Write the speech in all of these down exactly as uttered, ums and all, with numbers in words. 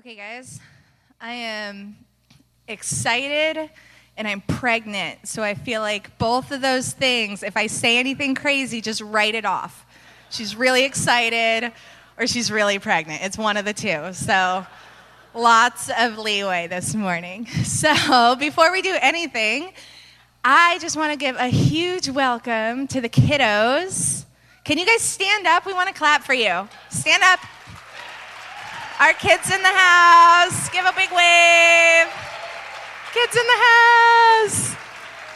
Okay, guys, I am excited and I'm pregnant, so I feel like both of those things, if I say anything crazy, just write it off. She's really excited or she's really pregnant. It's one of the two, so lots of leeway this morning. So before we do anything, I just want to give a huge welcome to the kiddos. Can you guys stand up? We want to clap for you. Stand up. Our kids in the house. Give a big wave. Kids in the house.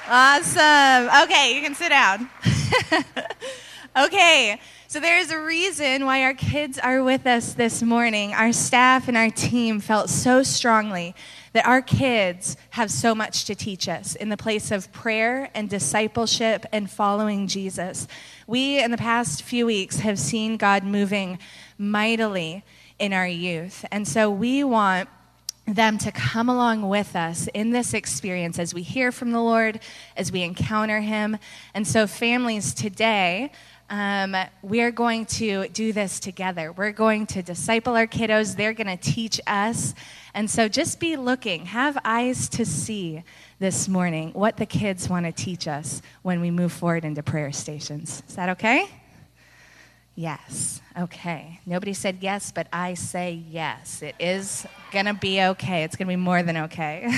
Awesome. Okay, you can sit down. Okay, so there's a reason why our kids are with us this morning. Our staff and our team felt so strongly that our kids have so much to teach us in the place of prayer and discipleship and following Jesus. We, in the past few weeks, have seen God moving mightily in our youth. And so we want them to come along with us in this experience as we hear from the Lord, as we encounter Him. And so families today, um, we're going to do this together. We're going to disciple our kiddos. They're going to teach us. And so just be looking, have eyes to see this morning what the kids want to teach us when we move forward into prayer stations. Is that okay? Yes. Okay. Nobody said yes, but I say yes. It is going to be okay. It's going to be more than okay.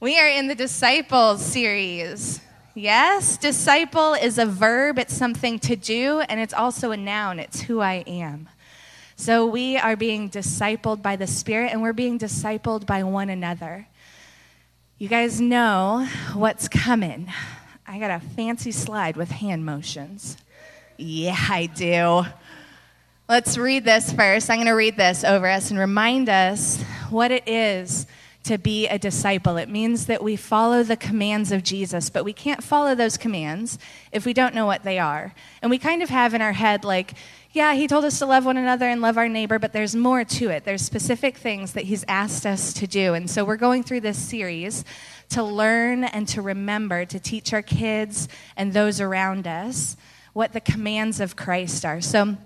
We are in the Disciples series. Yes, disciple is a verb. It's something to do, and it's also a noun. It's who I am. So we are being discipled by the Spirit, and we're being discipled by one another. You guys know what's coming. I got a fancy slide with hand motions. Yeah, I do. Let's read this first. I'm going to read this over us and remind us what it is to be a disciple. It means that we follow the commands of Jesus, but we can't follow those commands if we don't know what they are. And we kind of have in our head like, yeah, he told us to love one another and love our neighbor, but there's more to it. There's specific things that he's asked us to do. And so we're going through this series to learn and to remember, to teach our kids and those around us what the commands of Christ are. So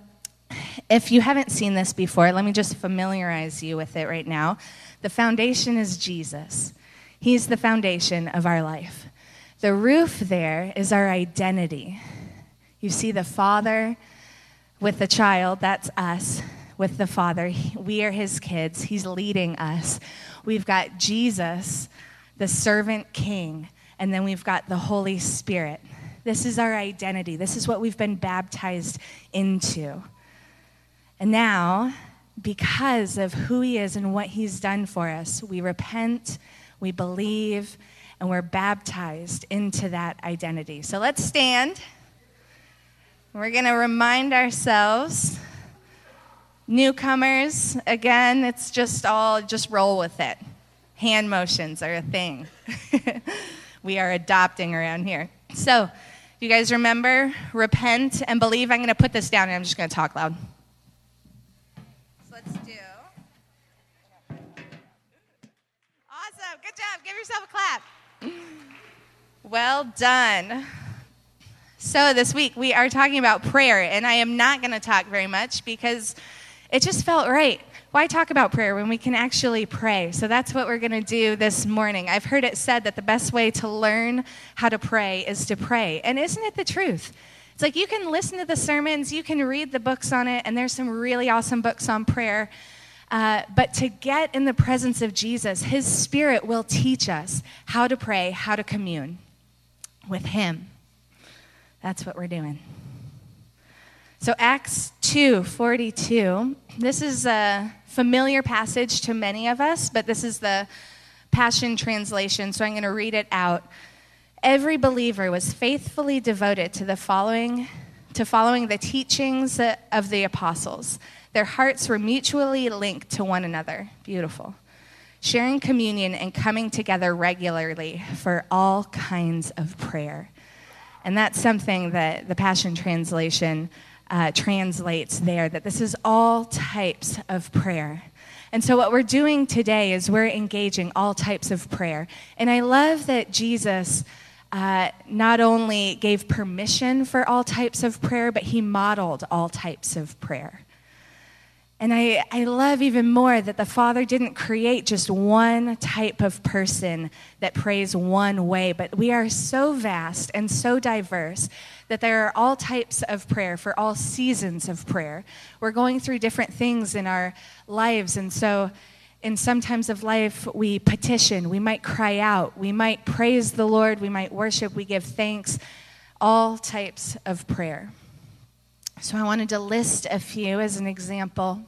if you haven't seen this before, let me just familiarize you with it right now. The foundation is Jesus. He's the foundation of our life. The roof there is our identity. You see the Father with the child, that's us, with the Father. We are his kids. He's leading us. We've got Jesus, the servant king, and then we've got the Holy Spirit. This is our identity. This is what we've been baptized into. And now, because of who he is and what he's done for us, we repent, we believe, and we're baptized into that identity. So let's stand. We're going to remind ourselves, newcomers, again, it's just all, just roll with it. Hand motions are a thing. We are adopting around here. So, you guys remember, repent and believe. I'm going to put this down and I'm just going to talk loud. So let's do. Awesome. Good job. Give yourself a clap. Well done. So this week we are talking about prayer, and I am not going to talk very much because it just felt right. Why talk about prayer when we can actually pray? So that's what we're going to do this morning. I've heard it said that the best way to learn how to pray is to pray. And isn't it the truth? It's like you can listen to the sermons, you can read the books on it, and there's some really awesome books on prayer. Uh, but to get in the presence of Jesus, his Spirit will teach us how to pray, how to commune with him. That's what we're doing. So Acts two forty-two, this is a familiar passage to many of us, but this is the Passion Translation, so I'm going to read it out. Every believer was faithfully devoted to the following, to following the teachings of the apostles. Their hearts were mutually linked to one another. Beautiful. Sharing communion and coming together regularly for all kinds of prayer. And that's something that the Passion Translation Uh, translates there, that this is all types of prayer. And so what we're doing today is we're engaging all types of prayer. And I love that Jesus uh, not only gave permission for all types of prayer, but he modeled all types of prayer. And I, I love even more that the Father didn't create just one type of person that prays one way, but we are so vast and so diverse that there are all types of prayer for all seasons of prayer. We're going through different things in our lives, and so in some times of life, we petition, we might cry out, we might praise the Lord, we might worship, we give thanks, all types of prayer. So I wanted to list a few as an example.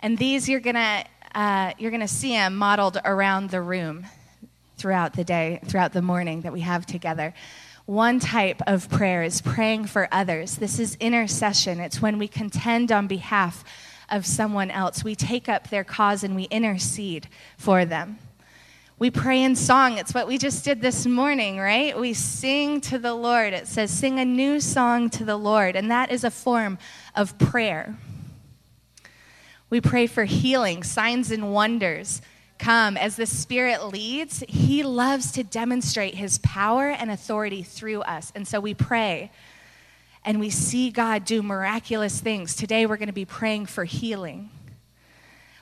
And these you're gonna uh, you're gonna see them modeled around the room throughout the day, throughout the morning that we have together. One type of prayer is praying for others. This is intercession. It's when we contend on behalf of someone else. We take up their cause and we intercede for them. We pray in song. It's what we just did this morning, right? We sing to the Lord. It says, sing a new song to the Lord. And that is a form of prayer. We pray for healing, signs and wonders. Come, as the Spirit leads, He loves to demonstrate His power and authority through us. And so we pray and we see God do miraculous things. Today we're going to be praying for healing.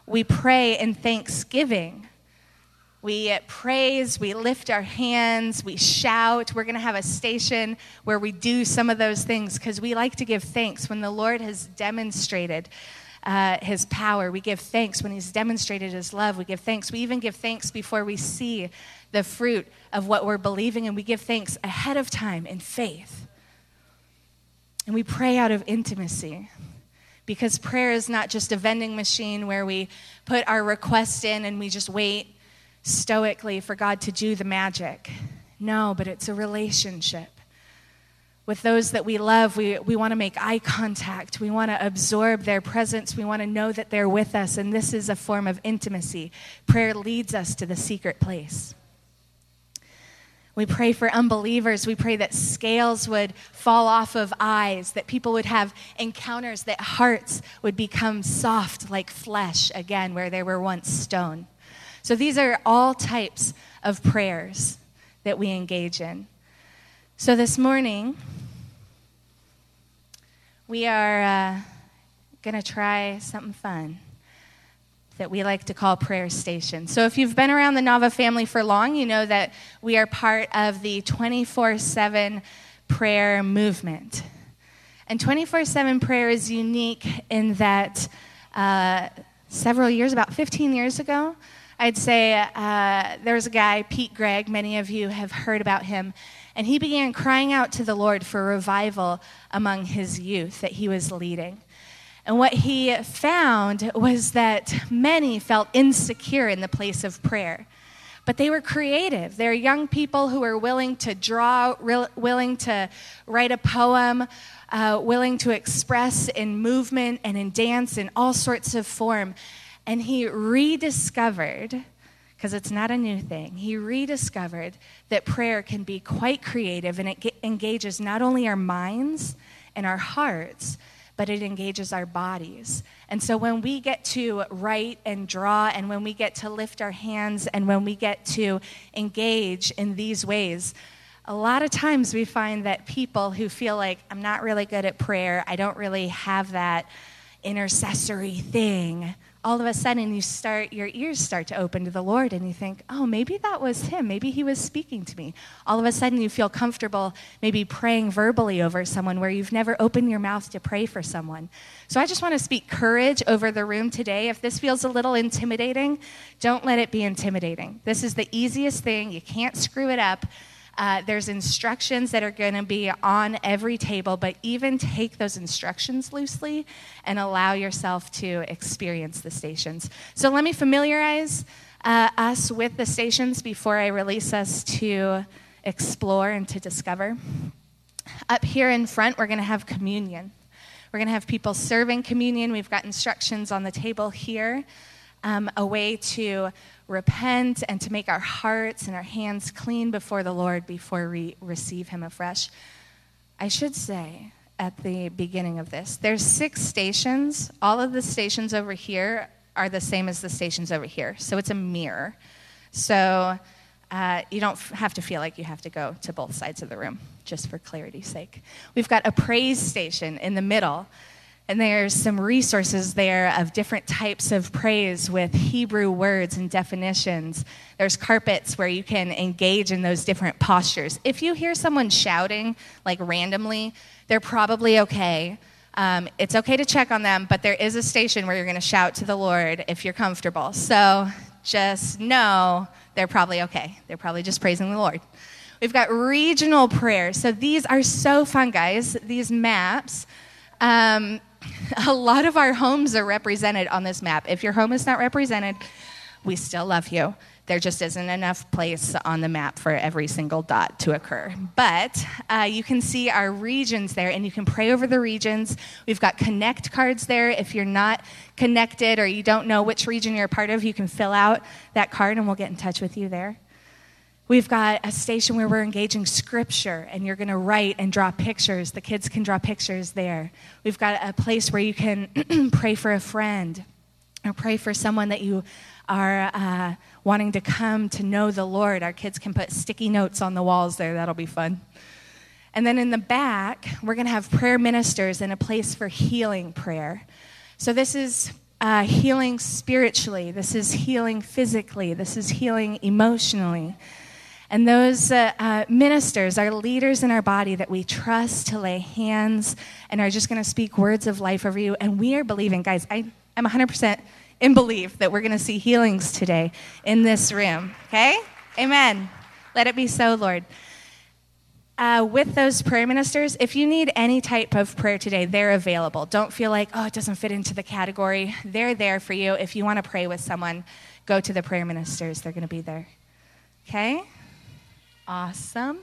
We pray in thanksgiving. We praise, we lift our hands, we shout. We're going to have a station where we do some of those things because we like to give thanks when the Lord has demonstrated uh, His power. We give thanks when He's demonstrated His love. We give thanks. We even give thanks before we see the fruit of what we're believing, and we give thanks ahead of time in faith. And we pray out of intimacy. Because prayer is not just a vending machine where we put our request in and we just wait stoically for God to do the magic. No, but it's a relationship. With those that we love, we, we want to make eye contact. We want to absorb their presence. We want to know that they're with us, and this is a form of intimacy. Prayer leads us to the secret place. We pray for unbelievers. We pray that scales would fall off of eyes, that people would have encounters, that hearts would become soft like flesh again where they were once stone. So these are all types of prayers that we engage in. So this morning, we are uh, going to try something fun that we like to call Prayer Station. So if you've been around the Nava family for long, you know that we are part of the twenty-four seven prayer movement. And twenty-four seven prayer is unique in that uh, several years, about fifteen years ago, I'd say uh, there was a guy, Pete Gregg, many of you have heard about him, and he began crying out to the Lord for revival among his youth that he was leading. And what he found was that many felt insecure in the place of prayer, but they were creative. They were young people who were willing to draw, re- willing to write a poem, uh, willing to express in movement and in dance in all sorts of form. And he rediscovered, because it's not a new thing, he rediscovered that prayer can be quite creative, and it ge- engages not only our minds and our hearts, but it engages our bodies. And so when we get to write and draw, and when we get to lift our hands, and when we get to engage in these ways, a lot of times we find that people who feel like, I'm not really good at prayer, I don't really have that intercessory thing, all of a sudden you start, your ears start to open to the Lord, and you think, oh, maybe that was Him. Maybe He was speaking to me. All of a sudden you feel comfortable maybe praying verbally over someone where you've never opened your mouth to pray for someone. So I just want to speak courage over the room today. If this feels a little intimidating, don't let it be intimidating. This is the easiest thing. You can't screw it up. Uh, there's instructions that are going to be on every table, but even take those instructions loosely and allow yourself to experience the stations. So let me familiarize uh, us with the stations before I release us to explore and to discover. Up here in front, we're going to have communion. We're going to have people serving communion. We've got instructions on the table here, um, a way to repent and to make our hearts and our hands clean before the Lord before we receive Him afresh. I should say at the beginning of this, there's six stations. All of the stations over here are the same as the stations over here. So it's a mirror. So uh, you don't have to feel like you have to go to both sides of the room, just for clarity's sake. We've got a praise station in the middle. And there's some resources there of different types of praise with Hebrew words and definitions. There's carpets where you can engage in those different postures. If you hear someone shouting, like randomly, they're probably okay. Um, it's okay to check on them, but there is a station where you're going to shout to the Lord if you're comfortable. So just know they're probably okay. They're probably just praising the Lord. We've got regional prayers. So these are so fun, guys, these maps. Um, A lot of our homes are represented on this map. If your home is not represented, we still love you. There just isn't enough place on the map for every single dot to occur. But uh, you can see our regions there, and you can pray over the regions. We've got connect cards there. If you're not connected or you don't know which region you're a part of, you can fill out that card, and we'll get in touch with you there. We've got a station where we're engaging scripture, and you're going to write and draw pictures. The kids can draw pictures there. We've got a place where you can pray for a friend or pray for someone that you are uh, wanting to come to know the Lord. Our kids can put sticky notes on the walls there. That'll be fun. And then in the back, we're going to have prayer ministers and a place for healing prayer. So this is uh, healing spiritually. This is healing physically. This is healing emotionally. And those uh, uh, ministers are leaders in our body that we trust to lay hands and are just going to speak words of life over you. And we are believing, guys, I, I'm one hundred percent in belief that we're going to see healings today in this room. Okay? Amen. Let it be so, Lord. Uh, with those prayer ministers, if you need any type of prayer today, they're available. Don't feel like, oh, it doesn't fit into the category. They're there for you. If you want to pray with someone, go to the prayer ministers. They're going to be there. Okay? Awesome.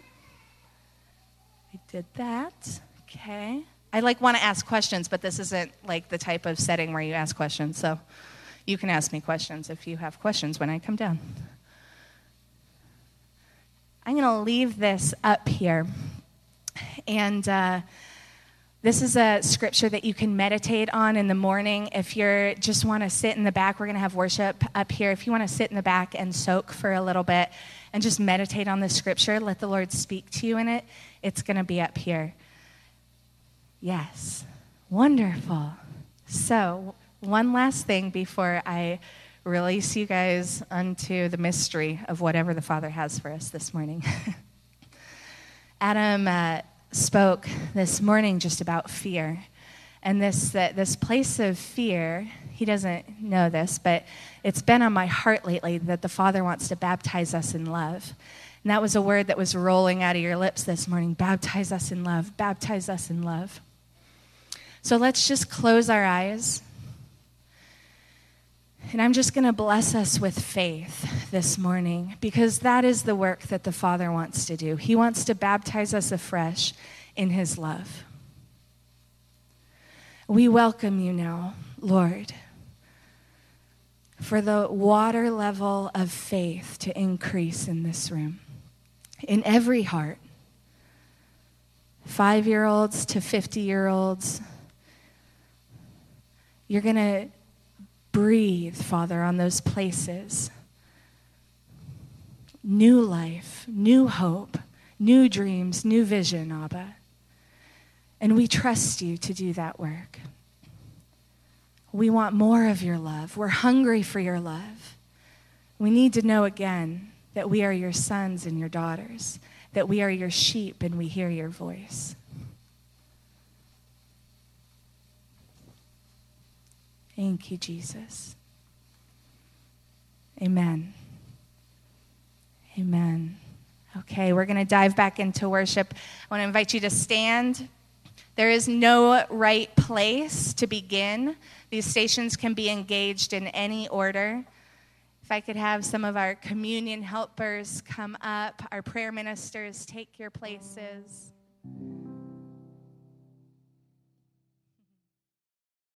I did that. Okay. I like want to ask questions, but this isn't like the type of setting where you ask questions. So you can ask me questions if you have questions when I come down. I'm going to leave this up here. And uh, this is a scripture that you can meditate on in the morning. If you just want to sit in the back, we're going to have worship up here. If you want to sit in the back and soak for a little bit, and just meditate on the scripture. Let the Lord speak to you in it. It's going to be up here. Yes. Wonderful. So, one last thing before I release you guys unto the mystery of whatever the Father has for us this morning. Adam uh, spoke this morning just about fear. And this uh, this place of fear, he doesn't know this, but it's been on my heart lately that the Father wants to baptize us in love. And that was a word that was rolling out of your lips this morning, baptize us in love, baptize us in love. So let's just close our eyes. And I'm just going to bless us with faith this morning because that is the work that the Father wants to do. He wants to baptize us afresh in his love. We welcome you now, Lord, for the water level of faith to increase in this room, in every heart, five-year-olds to fifty-year-olds. You're going to breathe, Father, on those places. New life, new hope, new dreams, new vision, Abba. And we trust you to do that work. We want more of your love. We're hungry for your love. We need to know again that we are your sons and your daughters, that we are your sheep and we hear your voice. Thank you, Jesus. Amen. Amen. Okay, we're going to dive back into worship. I want to invite you to stand. There is no right place to begin. These stations can be engaged in any order. If I could have some of our communion helpers come up, our prayer ministers, take your places.